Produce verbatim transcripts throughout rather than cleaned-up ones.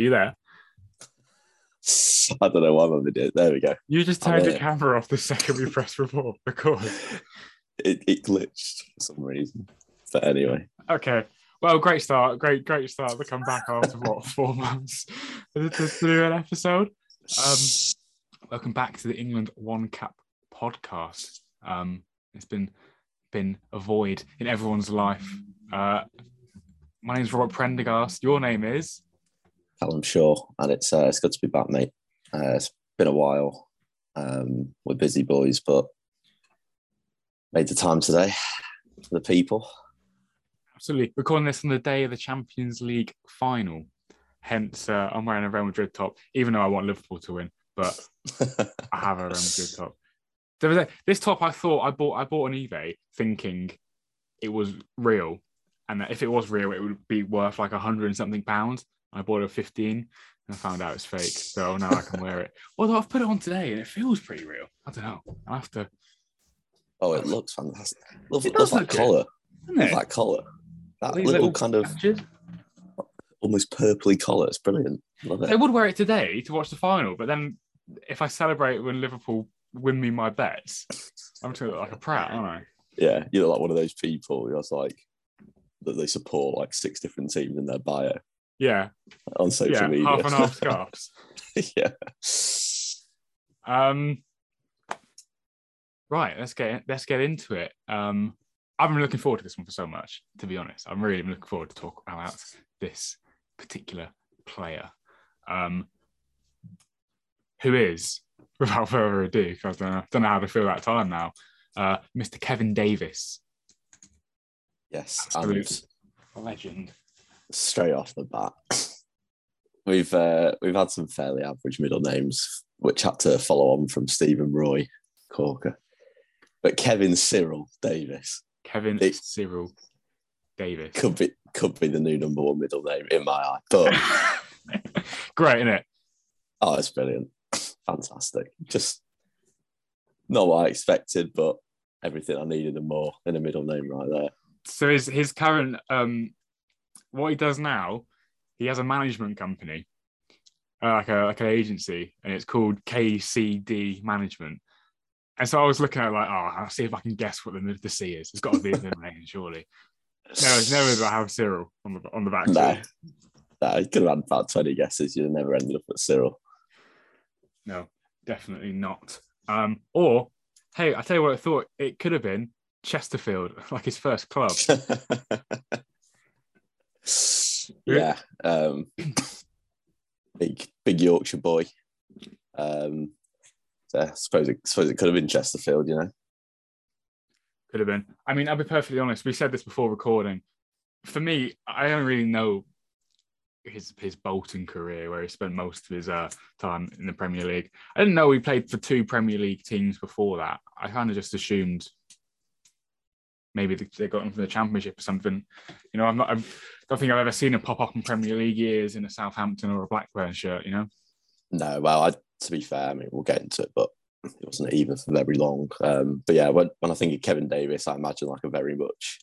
Are you there? I don't know why I'm on the There we go. You just turned the camera off the second we pressed record. Because it, it glitched for some reason. But anyway. Okay. Well, great start. Great, great start. We come back after what, four months to do an episode. Um, welcome back to the England One Cap Podcast. Um, it's been been a void in everyone's life. Uh, my name is Robert Prendergast. Your name is? Callum Shaw, and it's uh, it's good to be back, mate. Uh, it's been a while. Um, we're busy boys, but made the time today for the people. Absolutely. We're calling this on the day of the Champions League final. Hence, uh, I'm wearing a Real Madrid top, even though I want Liverpool to win. But I have a Real Madrid top. There was a, this top I thought I bought. I bought on eBay, thinking it was real, and that if it was real, it would be worth like a hundred and something pounds. I bought it at fifteen and I found out it's fake. So now I can wear it. Although I've put it on today and it feels pretty real. I don't know. I have to. Oh, it looks fantastic. Love, it does love look that good, collar. Doesn't it? Love that collar. That little, little kind of captured, almost purpley collar. It's brilliant. Love it. They would wear it today to watch the final. But then if I celebrate when Liverpool win me my bets, I'm going to look like a prat, aren't I? Yeah. You look like one of those people who was like, that they support like six different teams in their bio. Yeah. On social yeah, media. Half and half scarves. Yeah. Um right, let's get let's get into it. Um I've been looking forward to this one for so much, to be honest. I'm really looking forward to talk about this particular player. Um who is, without further ado, because I don't know, don't know how to feel that time now, uh, Mister Kevin Davies. Yes. Absolute legend. Straight off the bat, we've uh, we've had some fairly average middle names, which had to follow on from Stephen Roy, Corker. But Kevin Cyril Davies. Kevin it Cyril Davies. Could be could be the new number one middle name in my eye. But great, isn't it? Oh, it's brilliant. Fantastic. Just not what I expected, but everything I needed and more in a middle name right there. So his, his current... Um... What he does now, he has a management company, uh, like a like an agency, and it's called K C D Management. And so I was looking at it like, oh, I'll see if I can guess what the the C is. It's got to be the name, surely. No, it's never about how Cyril on the on the back. No, no, you could have had about twenty guesses. You'd have never ended up at Cyril. No, definitely not. Um, or hey, I tell you what, I thought it could have been Chesterfield, like his first club. Yeah, um, big big Yorkshire boy. Um, so I suppose it, suppose it could have been Chesterfield, you know. Could have been. I mean, I'll be perfectly honest. We said this before recording. For me, I don't really know his his Bolton career, where he spent most of his uh, time in the Premier League. I didn't know he played for two Premier League teams before that. I kind of just assumed maybe they got him from the Championship or something. You know, I'm not. I'm, I don't think I've ever seen him pop up in Premier League years in a Southampton or a Blackburn shirt, you know? No, well, I, to be fair, I mean, we'll get into it, but it wasn't even for very long. Um, but yeah, when, when I think of Kevin Davies, I imagine like a very much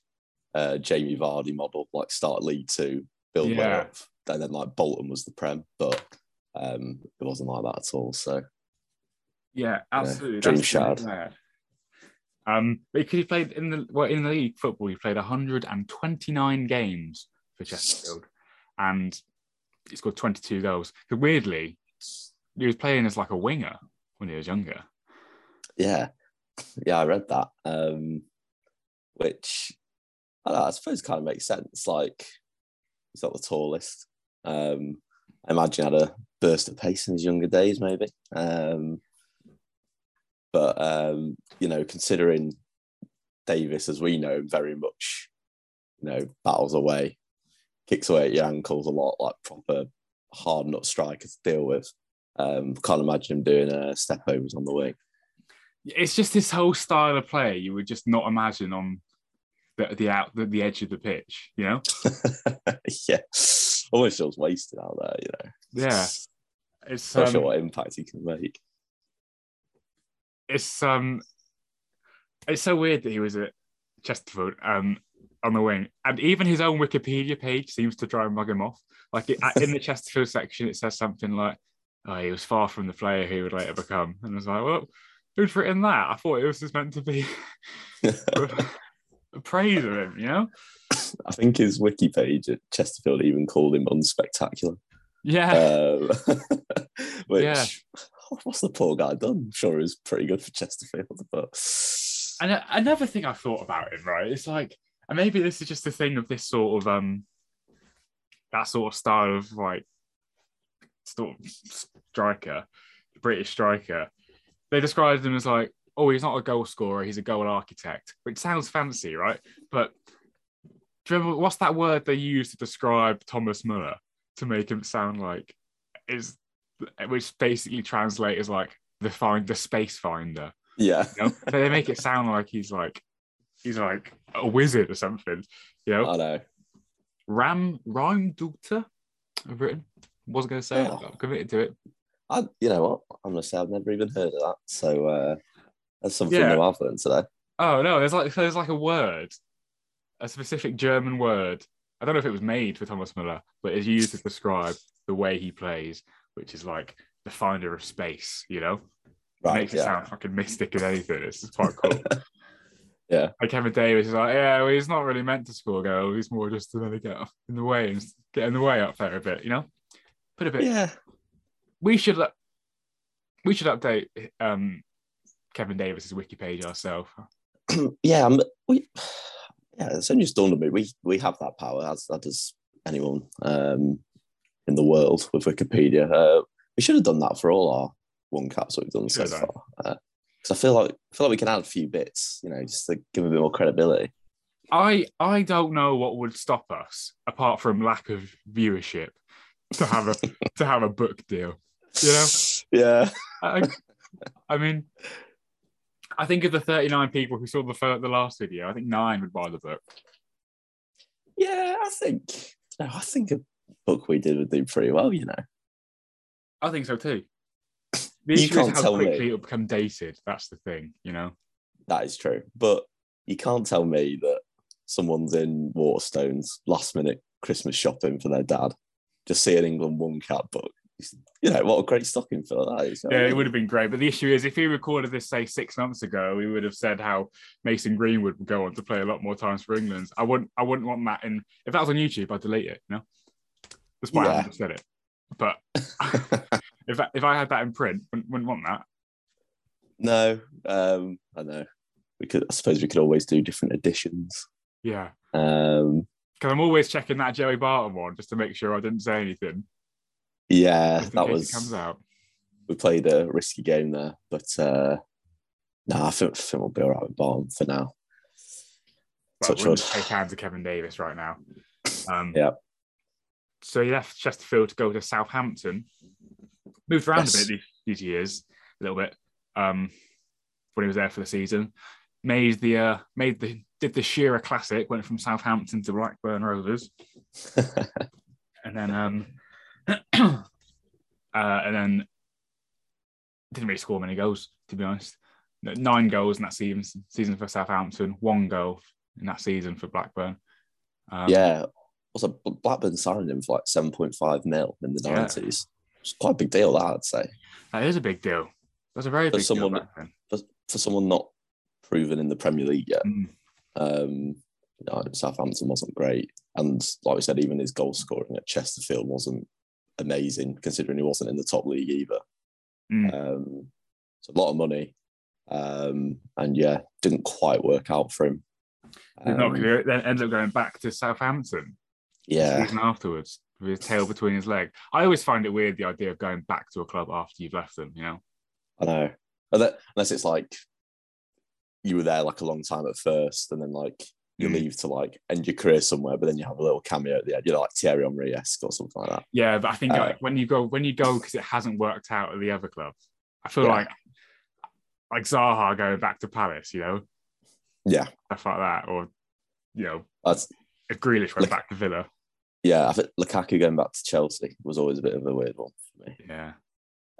uh, Jamie Vardy model, like start League Two, build yeah. way up, and then like Bolton was the Prem, but um, it wasn't like that at all, so. Yeah, absolutely. Yeah, dream shard. Um, but he played in the, well, in the league football, he played one hundred twenty-nine games for Chesterfield, and he scored twenty-two goals. But weirdly, he was playing as like a winger when he was younger. Yeah, yeah, I read that, um, which I, don't know, I suppose kind of makes sense. Like, he's not the tallest. Um, I imagine he had a burst of pace in his younger days, maybe. Um, but um, you know, considering Davies, as we know, very much, you know, battles away. Kicks away at your ankles a lot, like proper hard nut striker to deal with. Um, can't imagine him doing uh, step overs on the wing. It's just this whole style of play you would just not imagine on the the, out, the, the edge of the pitch, you know? Yeah, almost feels wasted out there, you know. Yeah, it's not um, sure what impact he can make. It's um, it's so weird that he was at Chesterfield. Um, on the wing. And even his own Wikipedia page seems to try and mug him off. Like it, in the Chesterfield section, it says something like, oh, he was far from the player he would later become. And I was like, well, who'd written that? I thought it was just meant to be a praise of him, you know? I think his wiki page at Chesterfield even called him unspectacular. Yeah. Um, which, yeah. What's the poor guy done? I'm sure he was pretty good for Chesterfield. But... And another thing I thought about him, right? It's like, and maybe this is just the thing of this sort of, um, that sort of style of like, sort of striker, British striker. They described him as like, oh, he's not a goal scorer, he's a goal architect, which sounds fancy, right? But do you remember, what's that word they used to describe Thomas Muller to make him sound like, is which basically translates as like the find the space finder. Yeah. You know? They make it sound like he's like, he's like a wizard or something. You know? I know. Ram, Ryan Dutter of Britain. Wasn't going to say yeah. it, but I'm committed to it. I, you know what? I'm going to say I've never even heard of that. So uh, that's something yeah. new I've learned today. Oh, no, there's like there's like a word, a specific German word. I don't know if it was made for Thomas Müller, but it's used to describe the way he plays, which is like the finder of space, you know? Right, it makes yeah. it sound fucking mystic as anything. It's quite cool. Yeah. Like Kevin Davies is like, yeah, well, he's not really meant to score goals. He's more just to get up in the way and get in the way up there a bit, you know? Put a bit. Yeah, we should we should update um, Kevin Davies' wiki page ourselves. yeah, um, we yeah, it's only just dawned on me. We we have that power as that does anyone um, in the world with Wikipedia. Uh, we should have done that for all our one caps that we've done so far. Because uh, I feel like I feel like we can add a few bits, you know, just to give a bit more credibility. I I don't know what would stop us apart from lack of viewership. to have a to have a book deal, you know. Yeah. I, I mean, I think of the thirty-nine people who saw the first, the last video, I think nine would buy the book. Yeah, I think no, I think a book we did would do pretty well, you know. I think so too. The issue you can't is how tell quickly me. It'll become dated. That's the thing, you know. That is true, but you can't tell me that someone's in Waterstones last minute Christmas shopping for their dad. Just see an England One Cap book. You know, what a great stocking filler that is. Yeah, it would have been great. But the issue is, if he recorded this, say, six months ago, we would have said how Mason Greenwood would go on to play a lot more times for England. I wouldn't I wouldn't want that. And if that was on YouTube, I'd delete it, you know? That's why yeah. I haven't said it. But if, I, if I had that in print, wouldn't, wouldn't want that. No, um, I know. We could. I suppose we could always do different editions. Yeah. Um. Because I'm always checking that Joey Barton one just to make sure I didn't say anything. Yeah, that was. Comes out. We played a risky game there, but uh, no, nah, I think, think we'll be all right with Barton for now. Well, Touch wood. Take hands to Kevin Davies right now. Um, yeah. So he left Chesterfield to go to Southampton. Moved around yes. a bit these, these years, a little bit um, when he was there for the season. Made the uh, made the. Did the Shearer Classic, went from Southampton to Blackburn Rovers, and then um, uh, and then didn't really score many goals, to be honest. Nine goals in that season, season for Southampton, one goal in that season for Blackburn. Um, yeah, also Blackburn signed him for like seven point five mil in the nineties. Yeah. It's quite a big deal, that I'd say. That is a big deal. That's a very for big someone, deal. Back then. For, for someone not proven in the Premier League yet. Mm. Um, no, Southampton wasn't great, and like we said, even his goal scoring at Chesterfield wasn't amazing, considering he wasn't in the top league either. Mm. Um, it's a lot of money, um, and yeah, didn't quite work out for him. Um, Not clear. Then ended up going back to Southampton. Yeah, the season afterwards with his tail between his legs. I always find it weird the idea of going back to a club after you've left them. You know, I know, unless it's like. You were there like a long time at first, and then like you mm. leave to like end your career somewhere, but then you have a little cameo at the end. You're like Thierry Henry-esque or something like that. Yeah, but I think uh, like when you go, when you go, because it hasn't worked out at the other club. I feel yeah. like like Zaha going back to Palace, you know. Yeah, stuff like that, or you know, That's, if Grealish went L- back to Villa. Yeah, I think Lukaku going back to Chelsea was always a bit of a weird one for me. Yeah,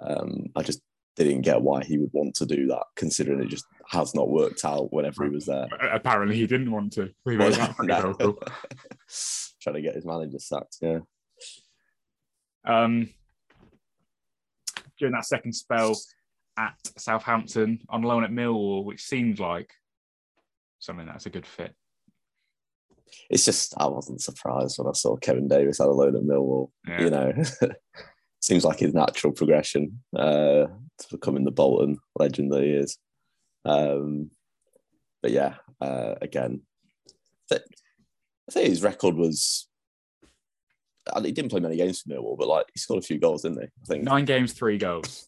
um, I just they didn't get why he would want to do that, considering it just has not worked out whenever he was there. Apparently he didn't want to. He was no. Trying to get his manager sacked, yeah. Um, during that second spell at Southampton, on loan at Millwall, which seemed like something that's a good fit. It's just, I wasn't surprised when I saw Kevin Davies had a loan at Millwall. Yeah. You know, seems like his natural progression uh, to becoming the Bolton legend that he is. Um, but yeah, uh, again, I think his record was, he didn't play many games for Millwall, but like he scored a few goals, didn't he? I think nine games, three goals.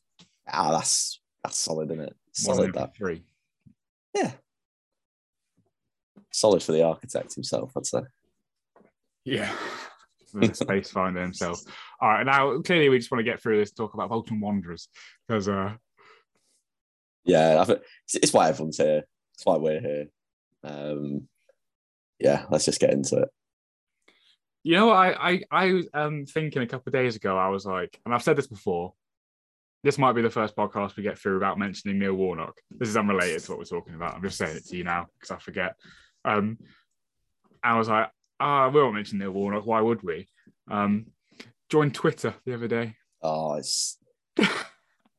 Ah, that's that's solid, isn't it? Solid that three. Yeah. Solid for the architect himself, I'd say. Yeah, the space finder himself. All right, now clearly we just want to get through this, talk about Bolton Wanderers, because uh, yeah, I think it's why everyone's here. It's why we're here. Um, yeah, let's just get into it. You know, I I I was um, thinking a couple of days ago. I was like, and I've said this before. This might be the first podcast we get through without mentioning Neil Warnock. This is unrelated to what we're talking about. I'm just saying it to you now because I forget. Um, I was like, ah, oh, we won't mention Neil Warnock. Why would we? Um, joined Twitter the other day. Oh, it's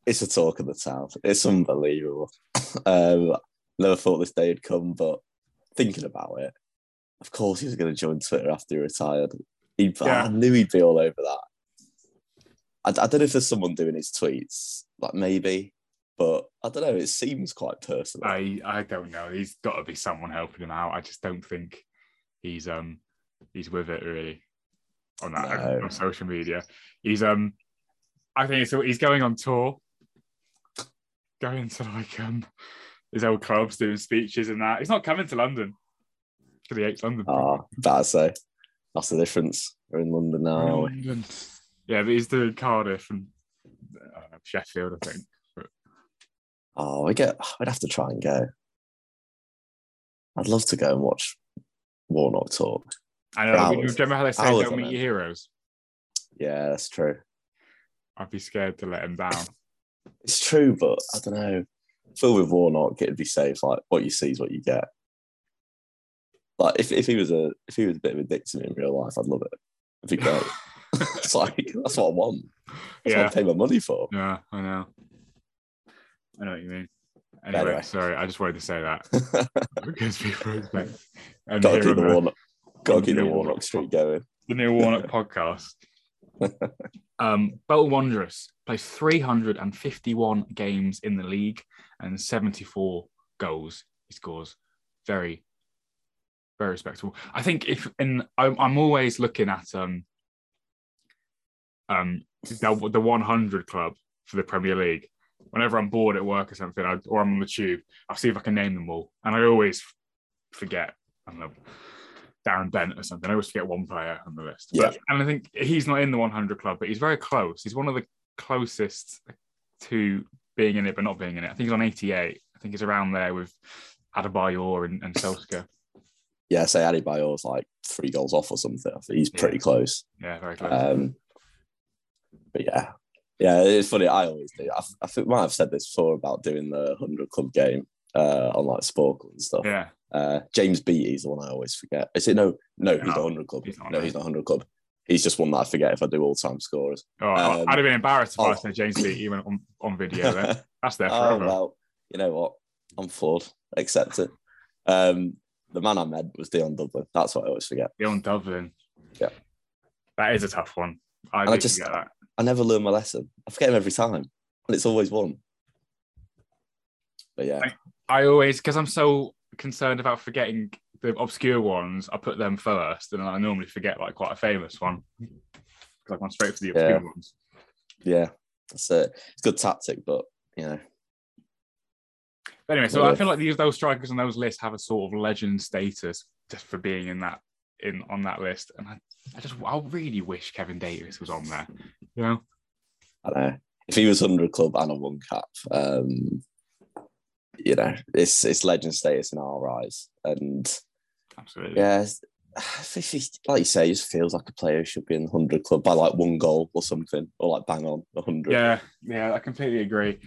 it's a talk of the town. It's unbelievable. um, never thought this day had come, but thinking about it, of course he was going to join Twitter after he retired. He, yeah. I knew he'd be all over that. I, I don't know if there's someone doing his tweets, like maybe, but I don't know. It seems quite personal. I, I don't know. He's got to be someone helping him out. I just don't think he's um he's with it really on that no. on social media. He's um I think it's, he's going on tour, going to like um his old clubs, doing speeches and that. He's not coming to London because he hates London. Oh, that's a that's the difference. We're in London now. We're in London. Yeah, but he's doing Cardiff and uh, Sheffield, I think. But... Oh, we get, we'd have to try and go. I'd love to go and watch Warnock talk. I know. Do you remember how they say don't meet your heroes? Yeah, that's true. I'd be scared to let him down. It's true, but I don't know. I feel with Warnock, it'd be safe. Like, what you see is what you get. Like, if if he was a if he was a bit of a dick to me in real life, I'd love it. It'd be great. It's like, that's what I want. That's yeah. what I pay my money for. Yeah, I know. I know what you mean. Anyway, anyway. Sorry, I just wanted to say that. Because people expect. Got to keep the Warnock, gotta keep the Warnock streak going. The Neil Warnock podcast. um, Bolton Wanderers plays three hundred fifty-one games in the league and seventy-four goals he scores. Very, very respectable. I think if, and I'm, I'm always looking at, um, Um, the, the one hundred club for the Premier League. Whenever I'm bored at work or something, I, or I'm on the tube, I'll see if I can name them all. And I always forget, I don't know, Darren Bent or something. I always forget one player on the list. But, yeah. And I think he's not in the one hundred club, but he's very close. He's one of the closest to being in it, but not being in it. I think he's on eighty-eight. I think he's around there with Adebayor and, and Solskjaer. Yeah, say Adebayor's like three goals off or something. He's pretty yeah. close. Yeah, very close. Um, But yeah, yeah, it's funny. I always do. I, I think might have said this before about doing the one hundred club game uh, on like Sporkle and stuff. Yeah. Uh, James Beattie's the one I always forget. Is it no? No, no he's not one hundred club. He's not, no, he's not one hundred club. He's just one that I forget if I do all time scorers. Oh, um, I'd have been embarrassed if oh. I said James Beattie went on, on video. Then. That's there forever. Oh, well, you know what? I'm flawed. Accept it. Um, the man I met was Dion Dublin. That's what I always forget. Dion Dublin. Yeah. That is a tough one. I, I just forget that. I never learn my lesson. I forget him every time. And it's always one. But yeah. I, I always, because I'm so concerned about forgetting the obscure ones, I put them first. And I normally forget like quite a famous one. Because I went straight for the obscure yeah. ones. Yeah. That's it. It's a good tactic, but you know. But anyway, so yeah. I feel like these those strikers on those lists have a sort of legend status just for being in that in on that list. And I I just, I really wish Kevin Davies was on there. You know, I know if he was one hundred club and a one cap, um, you know, it's it's legend status in our eyes, and absolutely, yeah. If he, like you say, he just feels like a player who should be in the one hundred club by like one goal or something, or like bang on one hundred. Yeah, yeah, I completely agree.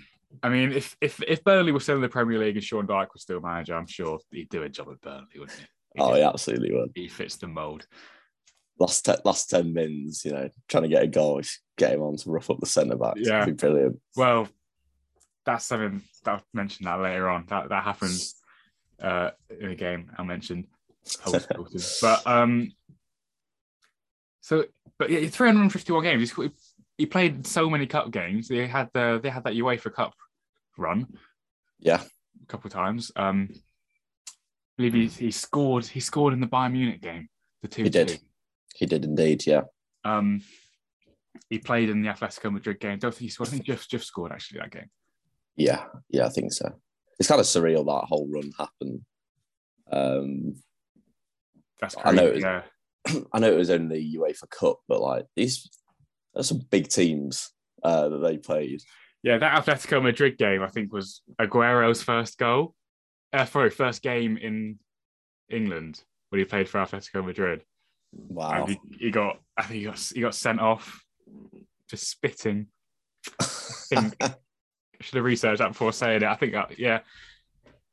I mean, if if if Burnley were still in the Premier League and Sean Dyche was still manager, I'm sure he'd do a job at Burnley, wouldn't he? He oh, he absolutely would. He fits the mould. Last te- last ten minutes, you know, trying to get a goal, get him on to rough up the centre back. Yeah, it'd be brilliant. Well, that's something that I'll mention that later on. That that happens uh, in a game I mentioned. but um, so but yeah, three hundred fifty-one games. He's, he played so many cup games. They had the they had that UEFA Cup run. Yeah, a couple of times. Um, I believe he, he scored. He scored in the Bayern Munich game. The two he did. Two. He did indeed, yeah. Um, he played in the Atletico Madrid game. Don't think he scored. I think Jeff, Jeff scored, actually, that game. Yeah, yeah, I think so. It's kind of surreal that whole run happened. Um, That's crazy, I know it was, yeah. I know it was only UEFA Cup, but, like, these are some big teams uh, that they played. Yeah, that Atletico Madrid game, I think, was Aguero's first goal. Uh, sorry, first game in England when he played for Atletico Madrid. Wow. He, he got, I think he got, he got sent off for spitting. I think, should have researched that before saying it. I think, that, yeah.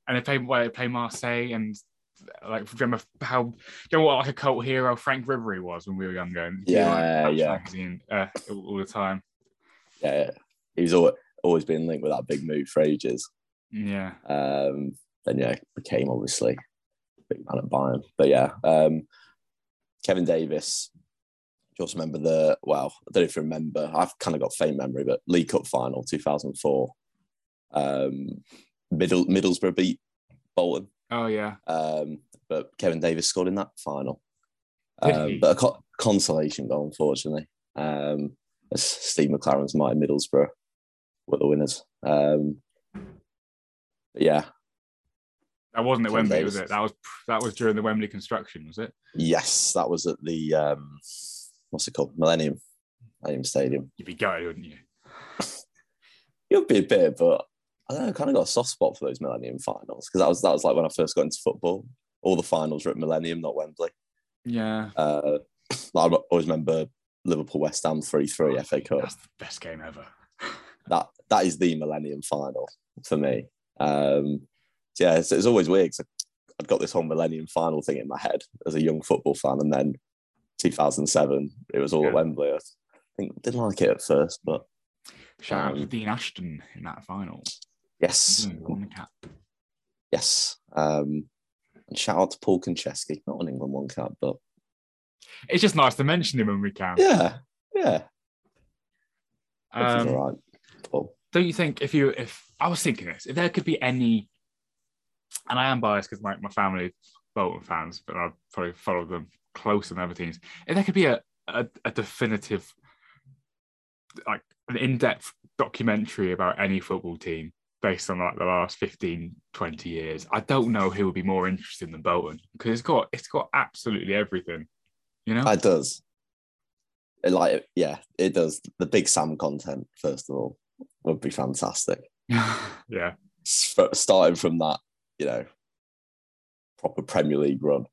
And they played, well, they played Marseille, and like, remember how, do you know what like a cult hero Frank Ribery was when we were younger? And yeah, like, yeah. Magazine, uh, all the time. Yeah, he's always, always been linked with that big move for ages. Yeah. Um. Then, yeah, became obviously a big man at Bayern. But, yeah. Um. Kevin Davies, do you also remember the, well, I don't know if you remember, I've kind of got faint memory, but League Cup final, two thousand four. Um, Middle, Middlesbrough beat Bolton. Oh, yeah. Um, but Kevin Davies scored in that final. Um, but a co- consolation goal, unfortunately. Um, as Steve McLaren's mighty Middlesbrough were the winners. Um, yeah. That wasn't at Wembley, was it? That was that was during the Wembley construction, was it? Yes, that was at the um, what's it called, Millennium Millennium Stadium. You'd be gutted, wouldn't you? You'd be a bit, but I don't know. I kind of got a soft spot for those Millennium finals because that was that was like when I first got into football. All the finals were at Millennium, not Wembley. Yeah. Uh, I always remember Liverpool West Ham three three oh, F A Cup. That's the best game ever. that that is the Millennium final for me. Um, Yeah, it's, it's always weird because I've got this whole Millennium Final thing in my head as a young football fan, and then two thousand seven, it was all yeah. at Wembley. I think didn't like it at first, but shout um, out to Dean Ashton in that final. Yes, England One Cap. Yes, um, and shout out to Paul Konchesky, not on England One Cap, but it's just nice to mention him when we can. Yeah, yeah. Um, all right, Paul. Don't you think if you if I was thinking this, if there could be any. And I am biased because my, my family are Bolton fans, but I'll probably follow them closer than other teams. If there could be a, a, a definitive, like an in-depth documentary about any football team based on like the last fifteen, twenty years, I don't know who would be more interesting than Bolton because it's got it's got absolutely everything, you know? It does. It like, yeah, it does. The Big Sam content, first of all, would be fantastic. Yeah. Starting from that, you know, proper Premier League run,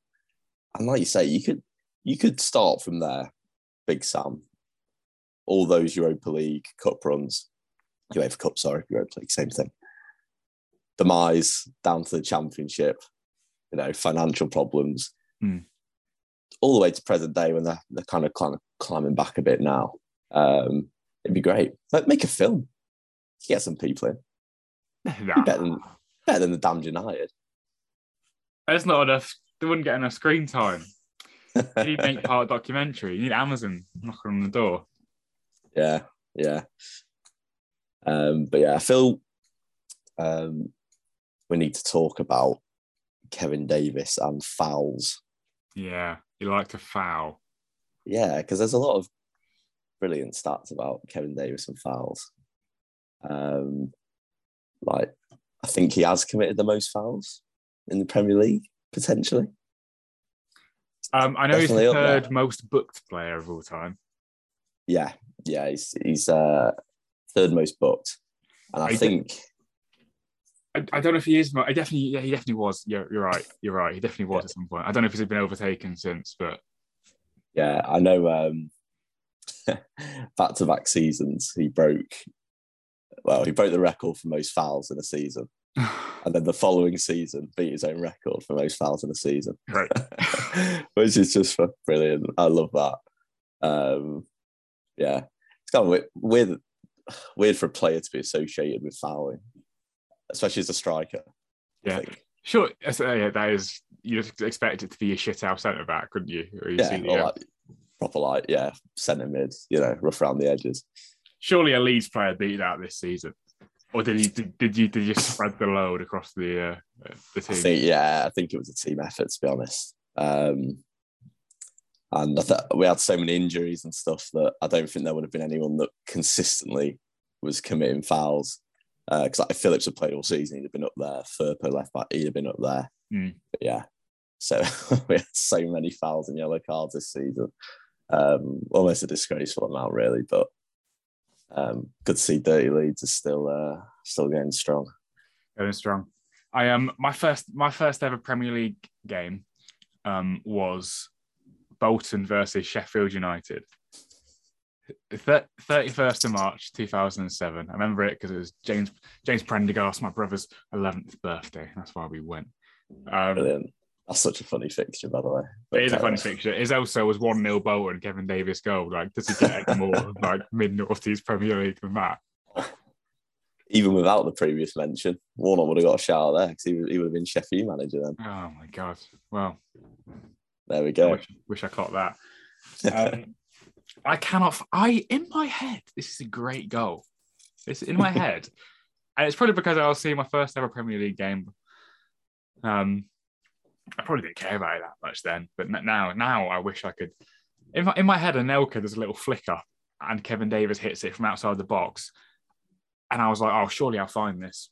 and like you say, you could you could start from there. Big Sam, all those Europa League Cup runs, UEFA Cup, sorry, Europa League, same thing. Demise down to the Championship, you know, financial problems, mm. all the way to present day when they're they're kind of kind of climbing back a bit now. Um, it'd be great. Like, make a film, get some people in. Nah. Better than, better than the damned United. That's not enough. They wouldn't get enough screen time. You need make part of documentary. You need Amazon knocking on the door. Yeah, yeah. Um, but yeah, I feel um, we need to talk about Kevin Davies and fouls. Yeah, you like to foul. Yeah, because there's a lot of brilliant stats about Kevin Davies and fouls. Um, like, I think he has committed the most fouls in the Premier League, potentially. Um, I know Definitely he's the third most booked player of all time. Yeah, yeah, he's he's uh, third most booked, and I, I think I, I don't know if he is. I definitely, yeah, he definitely was. You're, you're right. You're right. He definitely was yeah. at some point. I don't know if he's been overtaken since, but yeah, I know. Um, back-to-back seasons, he broke. well, he broke the record for most fouls in a season. And then the following season, beat his own record for most fouls in a season. Right. Which is just brilliant. I love that. Um, yeah. It's kind of weird, weird, weird for a player to be associated with fouling, especially as a striker. Yeah. I think. Sure. So, yeah, that is, you'd expect it to be a shit-out centre-back, couldn't you? Or yeah, seen, or yeah. Like, proper, like, yeah, centre-mid, you know, rough around the edges. Surely a Leeds player beat out this season. Or did you did, did you did you spread the load across the uh, the team? I think, yeah, I think it was a team effort, to be honest. Um, and I th- we had so many injuries and stuff that I don't think there would have been anyone that consistently was committing fouls. Because uh, like, if Phillips had played all season, he'd have been up there. Firpo left back, he'd have been up there. Mm. But yeah, so we had so many fouls and yellow cards this season. Um, almost a disgraceful amount, really, but. Um, good to see Dirty Leeds is still uh, still going strong. Going strong. I um my first my first ever Premier League game um was Bolton versus Sheffield United. thirty-first of March two thousand seven. I remember it because it was James James Prendergast, my brother's eleventh birthday. That's why we went. Um, Brilliant. That's such a funny fixture, by the way. But it is a funny fixture. It also was one nil Bolton, Kevin Davies goal. Like, does it get any more like mid-noughties Premier League than that? Even without the previous mention, Warnock would have got a shout out there because he, he would have been Sheffield manager then. Oh, my God. Well, there we go. I wish, wish I caught that. Um, I cannot... I In my head, this is a great goal. It's in my head. And it's probably because I was seeing my first ever Premier League game. Um... I probably didn't care about it that much then, but now, now I wish I could. In my, in my head, Anelka does a little flicker, and Kevin Davies hits it from outside the box, and I was like, "Oh, surely I'll find this."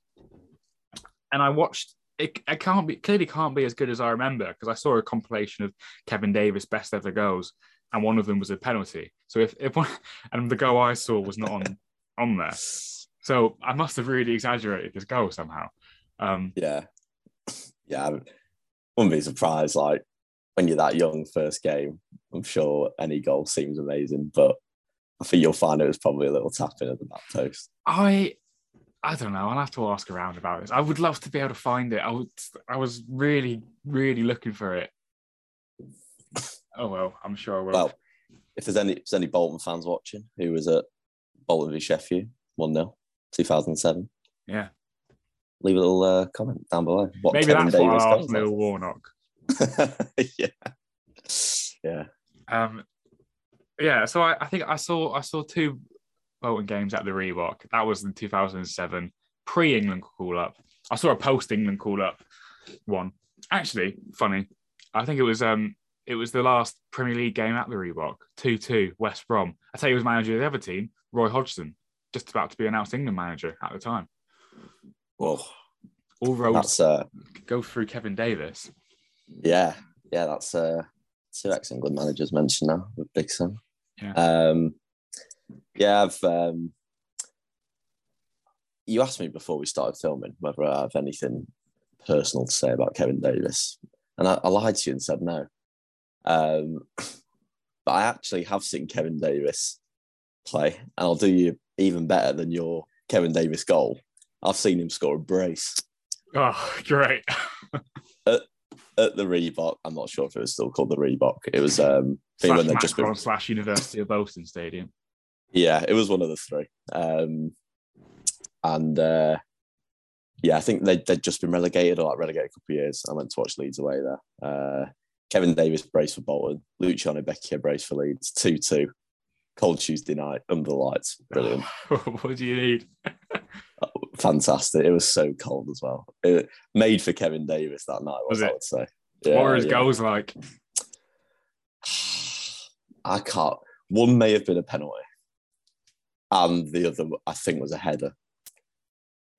And I watched it. It can't be clearly can't be as good as I remember because I saw a compilation of Kevin Davies' best ever goals, and one of them was a penalty. So if if one, and the goal I saw was not on on there, so I must have really exaggerated this goal somehow. Um, yeah, yeah. I'm... Wouldn't be surprised, like, when you're that young first game, I'm sure any goal seems amazing, but I think you'll find it was probably a little tapping at the back post. I I don't know. I'll have to ask around about this. I would love to be able to find it. I, would, I was really, really looking for it. Oh, well, I'm sure I will. Well, if there's any, if there's any Bolton fans watching who was at Bolton v Sheffield, one nil, two thousand seven. Yeah. Leave a little uh, comment down below. What Maybe Kevin that's Davies what Neil Warnock. yeah, yeah, um, yeah. So I, I think I saw I saw two Bolton games at the Reebok. That was in two thousand seven, pre-England call up. I saw a post-England call up one. Actually, funny. I think it was um it was the last Premier League game at the Reebok, two two West Brom. I tell you, who was manager of the other team, Roy Hodgson, just about to be announced England manager at the time. Well, all roads uh, go through Kevin Davies. Yeah, yeah, that's uh, two ex-England managers mentioned now with Big Sam. Yeah, um, yeah. I've um, you asked me before we started filming whether I have anything personal to say about Kevin Davies, and I, I lied to you and said no. Um, but I actually have seen Kevin Davies play, and I'll do you even better than your Kevin Davies goal. I've seen him score a brace. Oh, great. at, at the Reebok. I'm not sure if it was still called the Reebok. It was... Um, slash when just been... slash University of Bolton Stadium. Yeah, it was one of the three. Um, and, uh, yeah, I think they'd, they'd just been relegated or like relegated a couple of years. I went to watch Leeds away there. Uh, Kevin Davies brace for Bolton. Luciano Becchia brace for Leeds. two two. Cold Tuesday night, under the lights. Brilliant. What do you need? Fantastic. It was so cold as well. It made for Kevin Davies that night, was, was it? I would say. Yeah, what were his yeah. goals like? I can't. One may have been a penalty. And the other, I think, was a header.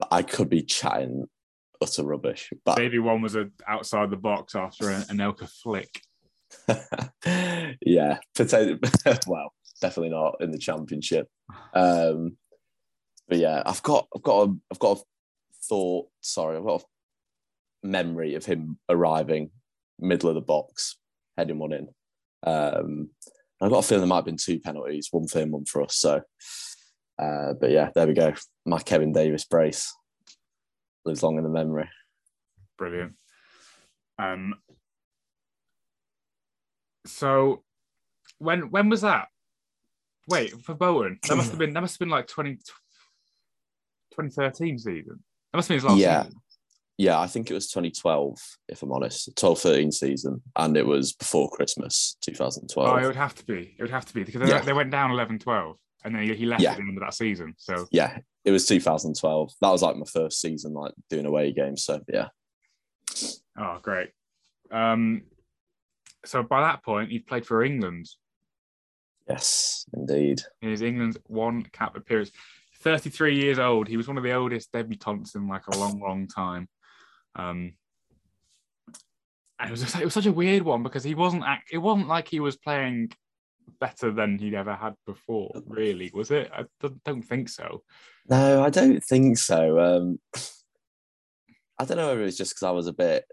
But I could be chatting utter rubbish. But maybe one was a, outside the box after an Anelka flick. yeah. Potato, well, definitely not in the Championship. Um But yeah, I've got, I've got, a, I've got a thought. Sorry, I've got a memory of him arriving middle of the box, heading one in. Um, I've got a feeling there might have been two penalties, one for him, one for us. So Uh, but yeah, there we go. My Kevin Davies brace lives long in the memory. Brilliant. Um. So, when when was that? Wait, for Bolton, that must have been that must have been like twenty thirteen season. That must have been his last yeah. season. Yeah, I think it was twenty twelve, if I'm honest, twelve thirteen season, and it was before Christmas twenty twelve. Oh, it would have to be. It would have to be, because they, yeah. they went down eleven twelve, and then he left yeah. at the end of that season. So yeah, it was two thousand twelve. That was like my first season, like doing away games. So yeah. Oh, great. Um, so by that point, he'd played for England. Yes, indeed. In his England's one cap appearance, thirty-three years old. He was one of the oldest debutants in like a long, long time. Um, and it was just, it was such a weird one, because he wasn't act, it wasn't like he was playing better than he'd ever had before, really, was it? I don't, don't think so. No, I don't think so. Um, I don't know if it was just because I was a bit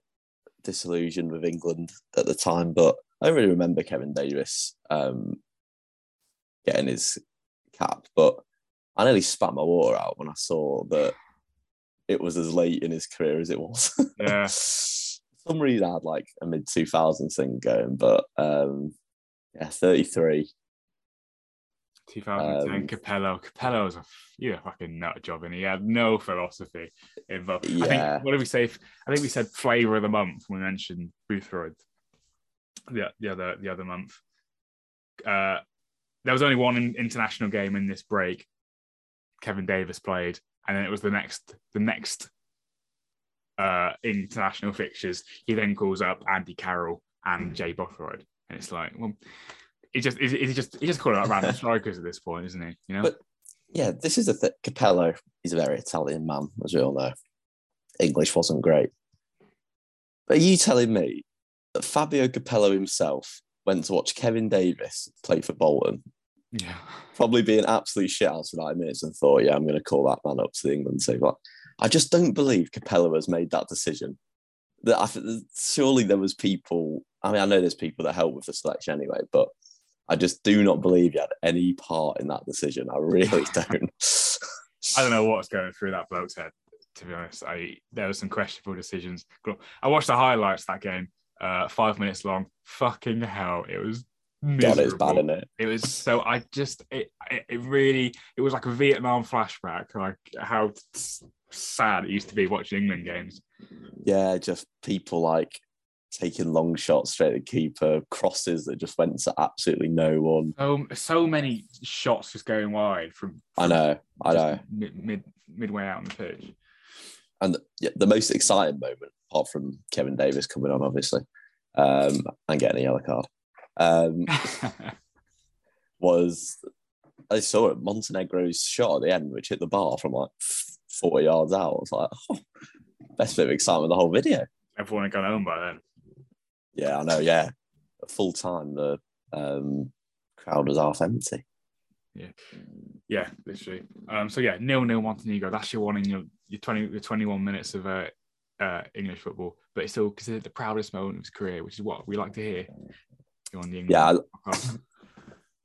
disillusioned with England at the time, but I don't really remember Kevin Davies um, getting his cap, but I nearly spat my water out when I saw that it was as late in his career as it was. Yeah. For some reason I had like a mid two thousands thing going, but um, yeah, thirty-three. twenty ten, um, Capello. Capello was a, you're a fucking nut job, and he had no philosophy involved. Yeah. I think, what did we say? I think we said flavour of the month when we mentioned Bothroyd the, the, other, the other month. Uh, there was only one international game in this break Kevin Davies played. And then it was the next, the next uh, international fixtures. He then calls up Andy Carroll and Jay Bothroyd, and it's like, well, it just, is it just, he just called out random strikers at this point, isn't he? You know. But yeah, this is a th- Capello. He's a very Italian man, as we all know. English wasn't great. But are you telling me that Fabio Capello himself went to watch Kevin Davies play for Bolton? Yeah, probably be an absolute shithouse for nine minutes and thought, yeah, I'm going to call that man up to the England team. Like, I just don't believe Capello has made that decision. That I th- surely there was people. I mean, I know there's people that help with the selection anyway, but I just do not believe he had any part in that decision. I really don't. I don't know what's going through that bloke's head. To be honest, I there were some questionable decisions. I watched the highlights that game, uh, five minutes long. Fucking hell, it was. God, it's bad, isn't it? It was so. I just it, it. It really. It was like a Vietnam flashback. Like how sad it used to be watching England games. Yeah, just people like taking long shots straight at the keeper, crosses that just went to absolutely no one. Um, so many shots just going wide from. from I know. I know. Mid, mid midway out on the pitch. And the, the most exciting moment, apart from Kevin Davies coming on, obviously, um, and getting a yellow card. Um, was I saw it Montenegro's shot at the end, which hit the bar from like forty yards out. I was like, oh, best bit of excitement of the whole video. Everyone had gone home by then. Yeah, I know. Yeah, at full time the um, crowd was half empty. Yeah, yeah, literally. Um, so yeah, nil nil Montenegro. That's your one in your your twenty your twenty one minutes of uh, uh, English football, but it's still considered the proudest moment of his career, which is what we like to hear. On the yeah, I,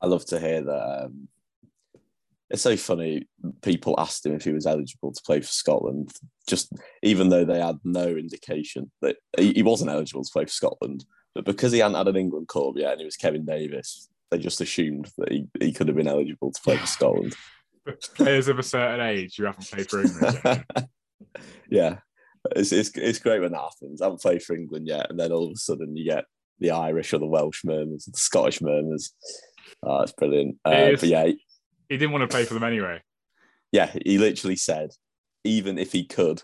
I love to hear that. Um, it's so funny. People asked him if he was eligible to play for Scotland, just even though they had no indication that he, he wasn't eligible to play for Scotland. But because he hadn't had an England club yet, and it was Kevin Davies, they just assumed that he, he could have been eligible to play for Scotland. But players of a certain age who haven't played for England yet. Yeah, it's, it's it's great when that happens. I haven't played for England yet, and then all of a sudden you get the Irish or the Welsh murmurs, the Scottish murmurs. Oh, that's brilliant. Uh, but yeah, he, he didn't want to play for them anyway. Yeah, he literally said, even if he could,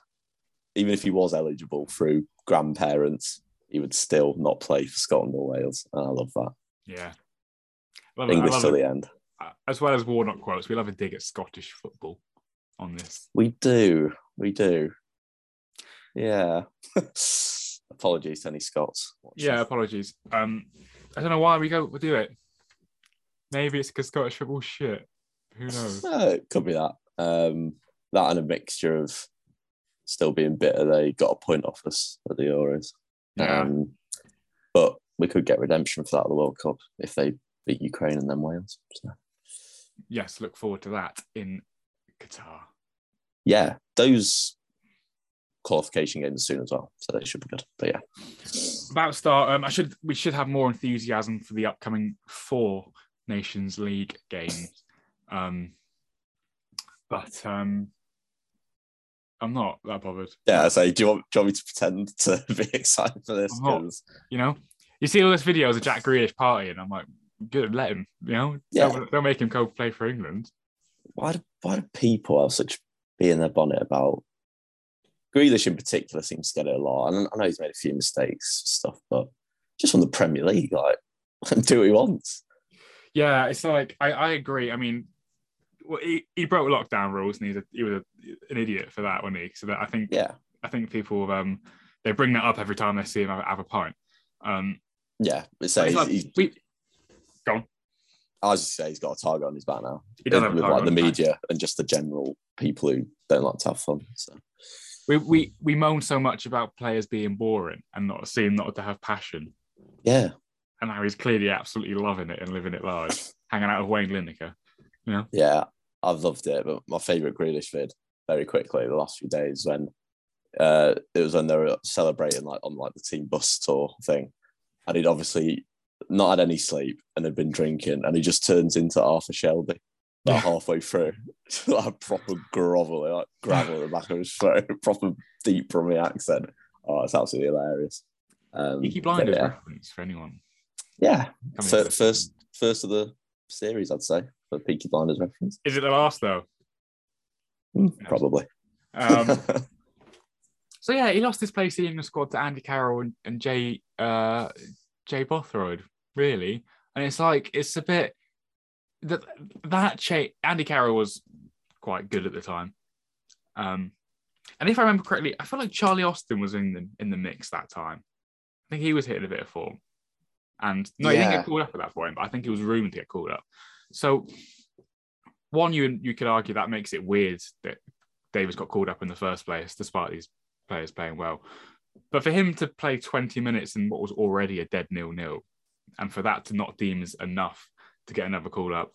even if he was eligible through grandparents, he would still not play for Scotland or Wales. And I love that. Yeah. Love English love till it. The end. As well as Warnock quotes, we love a dig at Scottish football on this. We do. We do. Yeah. Apologies to any Scots. Watching. Yeah, apologies. Um, I don't know why we go we we'll do it. Maybe it's because Scottish football shit. Who knows? Uh, it could be that. Um, that and a mixture of still being bitter. They got a point off us at the Euros. Yeah. Um, but we could get redemption for that at the World Cup if they beat Ukraine and then Wales. So. yes, look forward to that in Qatar. Yeah, those qualification games soon as well, so they should be good. But yeah, about to start. Um, I should we should have more enthusiasm for the upcoming four Nations League games. Um, but um, I'm not that bothered. Yeah, I say, do you want do you want me to pretend to be excited for this? Not, you know, you see all those videos of Jack Grealish partying. I'm like, good, let him. You know, yeah. don't, don't make him go play for England. Why do why do people have such be in their bonnet about Grealish in particular? Seems to get it a lot, and I know he's made a few mistakes and stuff, but just on the Premier League, like, do what he wants. Yeah, it's like I, I agree. I mean, well, he, he broke lockdown rules, and he's a, he was a, an idiot for that, wasn't he? So that I think yeah, I think people um they bring that up every time they see him have, have a pint. Um, yeah, so it's he's, like, he's, we go on. I was just saying, he's got a target on his back now. He doesn't with like the media back. And just the general people who don't like to have fun. So we we we moan so much about players being boring and not seem not to have passion. Yeah, and now he's clearly absolutely loving it and living it large, hanging out with Wayne Lineker. You know? Yeah, I've loved it. But my favourite Grealish vid, very quickly, the last few days when uh, it was when they were celebrating like on like the team bus tour thing, and he'd obviously not had any sleep and had been drinking, and he just turns into Arthur Shelby about halfway through. Like proper grovel, like gravel in the back of his throat, proper deep Brummie accent. Oh, it's absolutely hilarious. Um, Peaky Blinders yeah. reference for anyone. Yeah, so first first of the series, I'd say, for Peaky Blinders reference. Is it the last though? Mm, yeah. Probably. Um, so yeah, he lost his place in the England squad to Andy Carroll and, and Jay. Uh, Jay Bothroyd, really, and it's like it's a bit that that cha- Andy Carroll was quite good at the time, um, and if I remember correctly, I feel like Charlie Austin was in the in the mix that time. I think he was hitting a bit of form, and no, yeah. he didn't get called up at that point, but I think he was rumoured to get called up. So, one, you you could argue that makes it weird that Davies got called up in the first place, despite these players playing well. But for him to play twenty minutes in what was already a dead nil-nil, and for that to not deem as enough to get another call-up,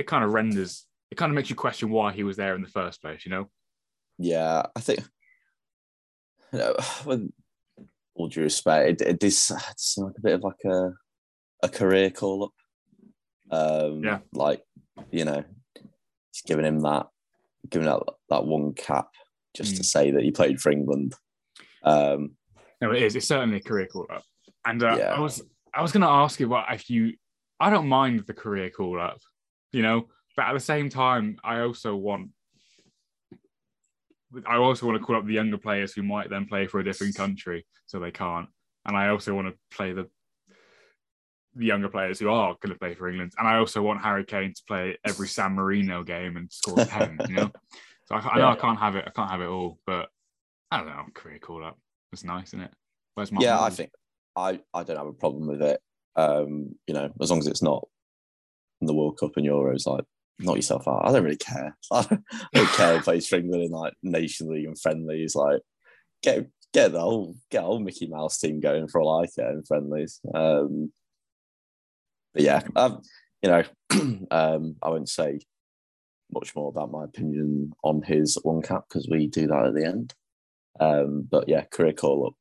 it kind of renders, it kind of makes you question why he was there in the first place, you know? Yeah, I think, you know, with all due respect, it, it did seem like a bit of like a a career call-up. Um, yeah. Like, you know, just giving him that, giving out that, that one cap just mm. to say that he played for England. Um, no, it is. It's certainly a career call-up, and uh, yeah. I was I was going to ask you what if you. I don't mind the career call-up, you know, but at the same time, I also want. I also want to call up the younger players who might then play for a different country, so they can't, and I also want to play the. The younger players who are going to play for England, and I also want Harry Kane to play every San Marino game and score ten, you know. So I, I know yeah. I can't have it. I can't have it all, but. I don't know, career call-up. It's nice, isn't it? Where's my yeah, mind? I think I, I don't have a problem with it. Um, you know, as long as it's not in the World Cup and Euros, like, knock yourself out. I don't really care. I don't care if plays for England in, like, Nation League and friendlies. Like, get get the whole, get the whole Mickey Mouse team going for all I care in friendlies. Um, but, yeah, I've, you know, um, I won't say much more about my opinion on his one cap because we do that at the end. Um, but yeah, career call-up,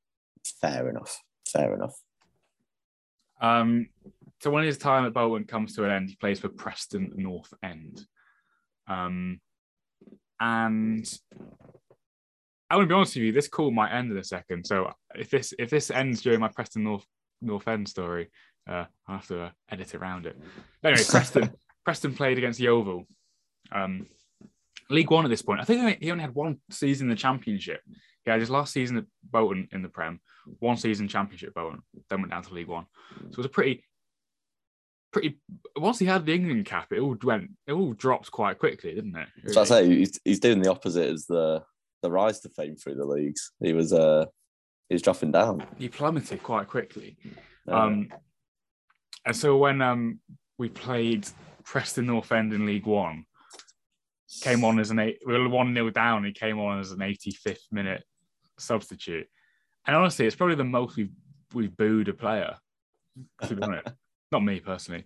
fair enough, fair enough. Um, so when his time at Bolton comes to an end, he plays for Preston North End. Um, and I want to be honest with you, this call might end in a second. So if this if this ends during my Preston North North End story, uh, I'll have to edit around it. But anyway, Preston Preston played against Yeovil. Um, League One at this point. I think he only had one season in the Championship. He had his last season at Bolton in the Prem, one season Championship Bolton, then went down to League One. So it was a pretty, pretty. Once he had the England cap, it all went, it all dropped quite quickly, didn't it? Really? So I say he's, he's doing the opposite as the the rise to fame through the leagues. He was uh he was dropping down. He plummeted quite quickly. Yeah. Um, and so when um we played Preston North End in League One. Came on as an eight, we were one nil down. He came on as an eighty-fifth minute substitute, and honestly, it's probably the most we've we've booed a player. To be honest, not me personally.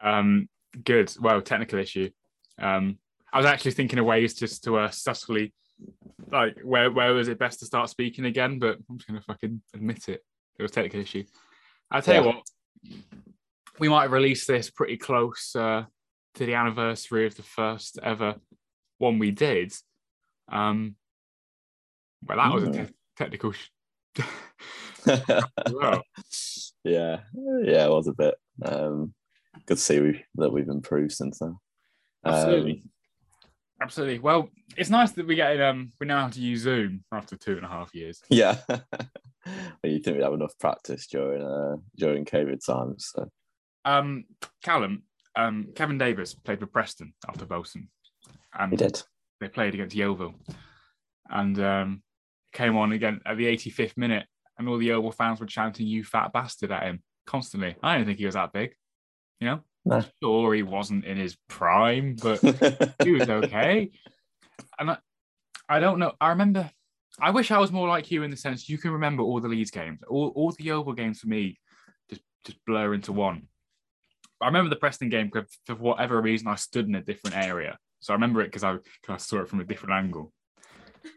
Um, good. Well, technical issue. Um, I was actually thinking of ways just to uh, subtly, like, where where was it best to start speaking again? But I'm just going to fucking admit it. It was a technical issue. I'll tell yeah. you what, we might release this pretty close uh, to the anniversary of the first ever one we did. Um, well, that mm. was a te- technical sh- wow. Yeah, yeah, it was a bit. Um, good to see we, that we've improved since then. Absolutely. Um, Absolutely. Well, it's nice that we get um we know how to use Zoom after two and a half years. Yeah. Well, you didn't have enough practice during uh during COVID times. So. Um, Callum, um, Kevin Davies played for Preston after Bolton. And he did. They played against Yeovil, and um, came on again at the eighty-fifth minute, and all the Yeovil fans were chanting "You fat bastard" at him constantly. I didn't think he was that big, you know. No. Sure, he wasn't in his prime, but he was okay. And I, I don't know. I remember. I wish I was more like you in the sense you can remember all the Leeds games, all all the Yeovil games for me, just just blur into one. I remember the Preston game because for whatever reason I stood in a different area, so I remember it because I because I saw it from a different angle.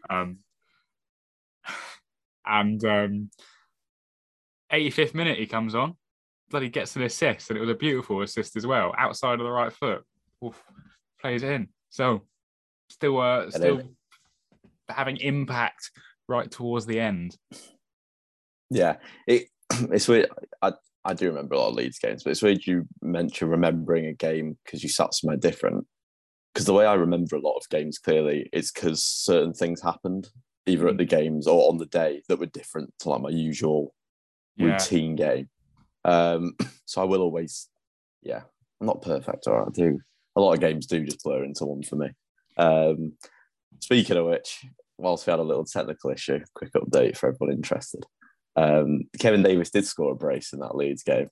Um, and um, eighty-fifth minute he comes on. Bloody gets an assist, and it was a beautiful assist as well, outside of the right foot. Oof, plays in, so still, uh, still Hello. having impact right towards the end. Yeah, it, it's weird. I I do remember a lot of Leeds games, but it's weird you mention remembering a game because you sat somewhere different. Because the way I remember a lot of games clearly is because certain things happened either mm. at the games or on the day that were different to like my usual yeah. routine game. Um, so I will always, yeah, I'm not perfect, or I do. A lot of games do just blur into one for me. Um, speaking of which, whilst we had a little technical issue, quick update for everyone interested. Um, Kevin Davies did score a brace in that Leeds game.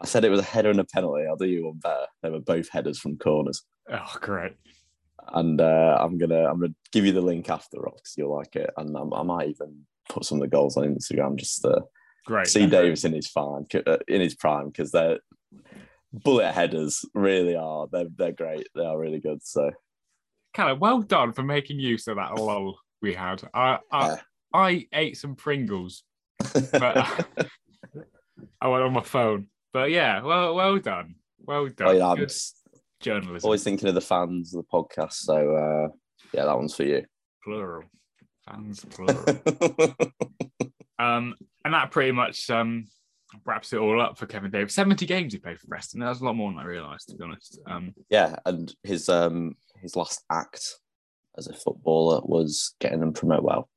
I said it was a header and a penalty. I'll do you one better. They were both headers from corners. Oh, great! And uh, I'm gonna, I'm gonna give you the link after, Rob, because you'll like it, and I'm, I might even put some of the goals on Instagram just to. Great. See Davies in his prime, in his prime, because they're bullet headers. Really are. They're they're great. They are really good. So, Callum, well done for making use of that lull we had. I I, yeah. I ate some Pringles, but I, I went on my phone. But yeah, well well done, well done. Oh, yeah, I'm journalism. Always thinking of the fans of the podcast. So uh, yeah, that one's for you. Plural fans, plural. Um, and that pretty much um, wraps it all up for Kevin Davies. seventy games he played for Preston. That was a lot more than I realised, to be honest. Um, yeah, and his um, his last act as a footballer was getting them promoted. Well,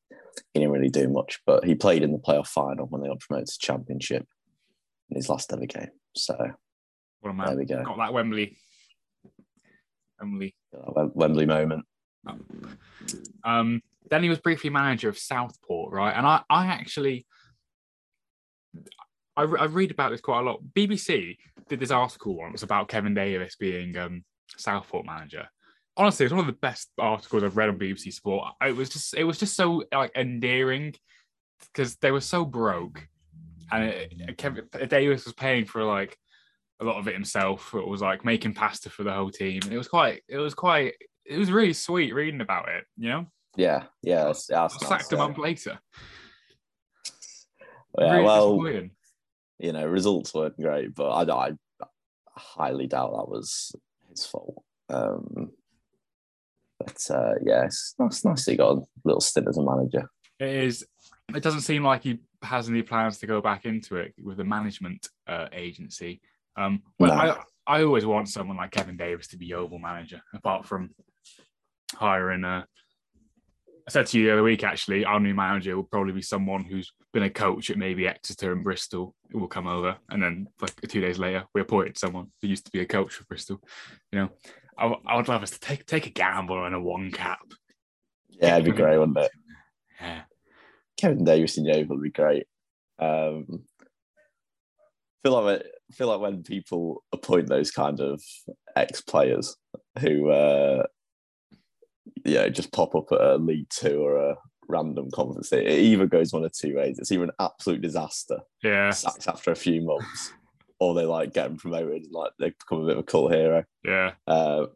he didn't really do much, but he played in the playoff final when they got promoted to Championship in his last ever game. So, what a man. There we go. Got that Wembley. Wembley. That Wembley moment. Oh. Um. Then he was briefly manager of Southport, right? And I, I actually, I, I read about this quite a lot. B B C did this article once about Kevin Davies being um, Southport manager. Honestly, it's one of the best articles I've read on B B C Sport. It was just, it was just so like endearing because they were so broke, and it, it, Kevin Davies was paying for like a lot of it himself. It was like making pasta for the whole team, and it was quite, it was quite, it was really sweet reading about it, you know. Yeah, yeah. That's, that's I sacked a month later. Yeah, really well, you know, results weren't great, but I, I highly doubt that was his fault. Um, but uh, yeah, it's nice, nice that he got a little stint as a manager. It is. It doesn't seem like he has any plans to go back into it with a management uh, agency. Um, well, no. I, I always want someone like Kevin Davies to be Yeovil manager, apart from hiring a. I said to you the other week, actually, our new manager will probably be someone who's been a coach at maybe Exeter and Bristol who will come over. And then like two days later, we appointed someone who used to be a coach for Bristol. You know, I, I would love us to take take a gamble on a one cap. Yeah, it'd be great, wouldn't it? Yeah. Kevin Davies in Yeovil would be great. Um, feel like feel like when people appoint those kind of ex-players who... Uh, yeah, just pop up at a League Two or a random conference. It either goes one of two ways. It's either an absolute disaster, yeah, sacked after a few months, or they like get him promoted and like they become a bit of a cult hero. Yeah. Uh,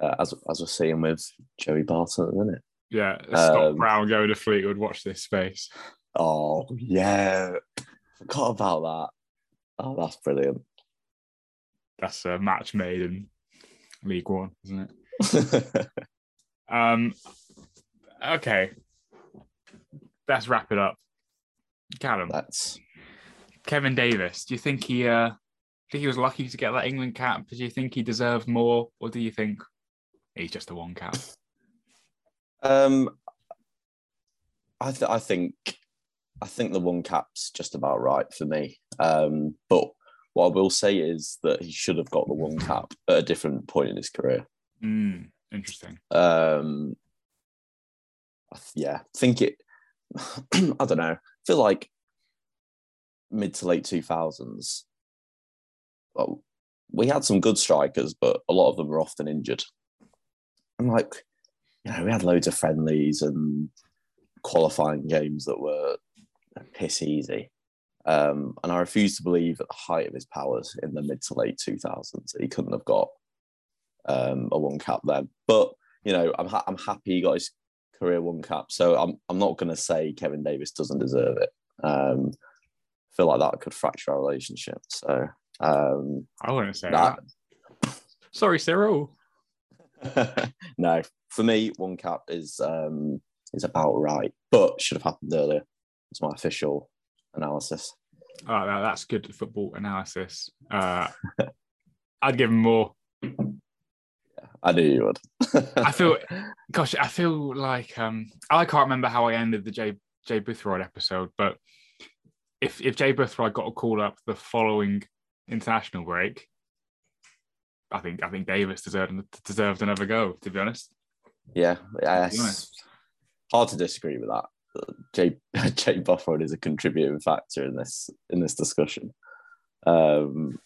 uh, as as we're seeing with Joey Barton at the minute. Yeah, Scott um, Brown going to Fleetwood. Watch this space. Oh yeah, forgot about that. Oh, that's brilliant. That's a match made in League One, isn't it? um. Okay. Let's wrap it up. Callum. That's Kevin Davies. Do you think he? Uh, think he was lucky to get that England cap? Do you think he deserved more, or do you think he's just a one cap? Um, I th- I think I think the one cap's just about right for me. Um, but what I will say is that he should have got the one cap at a different point in his career. Mm, interesting. Um, yeah, I think it. I don't know. I feel like mid to late two thousands. Well, we had some good strikers, but a lot of them were often injured. I'm like. You know, we had loads of friendlies and qualifying games that were piss easy. Um, and I refuse to believe at the height of his powers in the mid to late two thousands that he couldn't have got um, a one cap then. But, you know, I'm ha- I'm happy he got his career one cap. So I'm I'm not going to say Kevin Davies doesn't deserve it. Um, I feel like that could fracture our relationship. So um, I wouldn't say that. that. Sorry, Cyril. No. For me, one cap is um, is about right, but should have happened earlier. It's my official analysis. Oh, no, that's good football analysis. Uh, I'd give him more. Yeah, I knew you would. I feel, gosh, I feel like um, I can't remember how I ended the Jay Jay Bothroyd episode, but if if Jay Bothroyd got a call up the following international break, I think I think Davies deserved deserved another go. To be honest. Yeah, yes. Hard to disagree with that. Jay Jay Bothroyd is a contributing factor in this in this discussion. Um,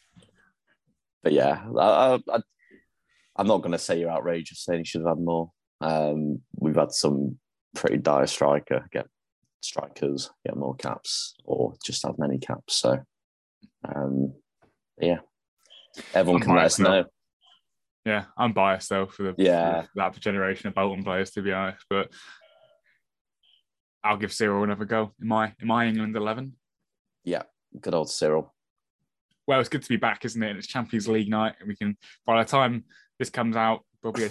but yeah, I, I, I'm not going to say you're outrageous saying you should have had more. Um, we've had some pretty dire striker get strikers get more caps or just have many caps. So um, yeah, everyone I'm can let us know. Up. Yeah, I'm biased though for the yeah. for that generation of Bolton players, to be honest. But I'll give Cyril another go. In my in my England eleven. Yeah, good old Cyril. Well, it's good to be back, isn't it? And it's Champions League night, and we can. By the time this comes out, there'll be a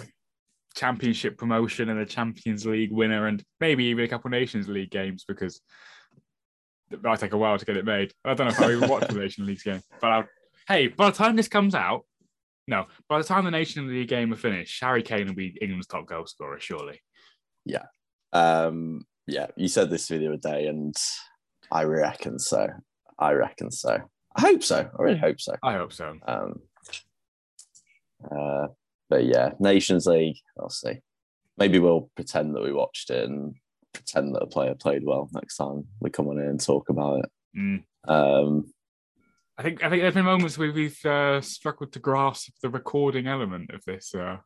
Championship promotion and a Champions League winner, and maybe even a couple of Nations League games because it might take a while to get it made. I don't know if I even watch the Nations League game, but I'll, hey, by the time this comes out. No, by the time the Nations League game are finished, Harry Kane will be England's top goal scorer, surely. Yeah. Um, yeah, you said this the other day, and I reckon so. I reckon so. I hope so. I really hope so. I hope so. Um, uh, but yeah, Nations League, I'll see. Maybe we'll pretend that we watched it and pretend that a player played well next time we come on in and talk about it. Mm. Um I think I think there've been moments where we've uh, struggled to grasp the recording element of this uh,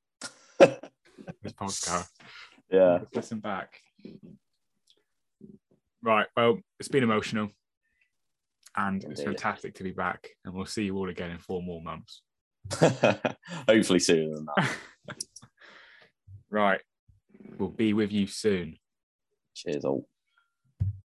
this podcast. Yeah, let's listen back. Right, well, it's been emotional, and Indeed. It's fantastic to be back. And we'll see you all again in four more months. Hopefully sooner than that. Right, we'll be with you soon. Cheers all.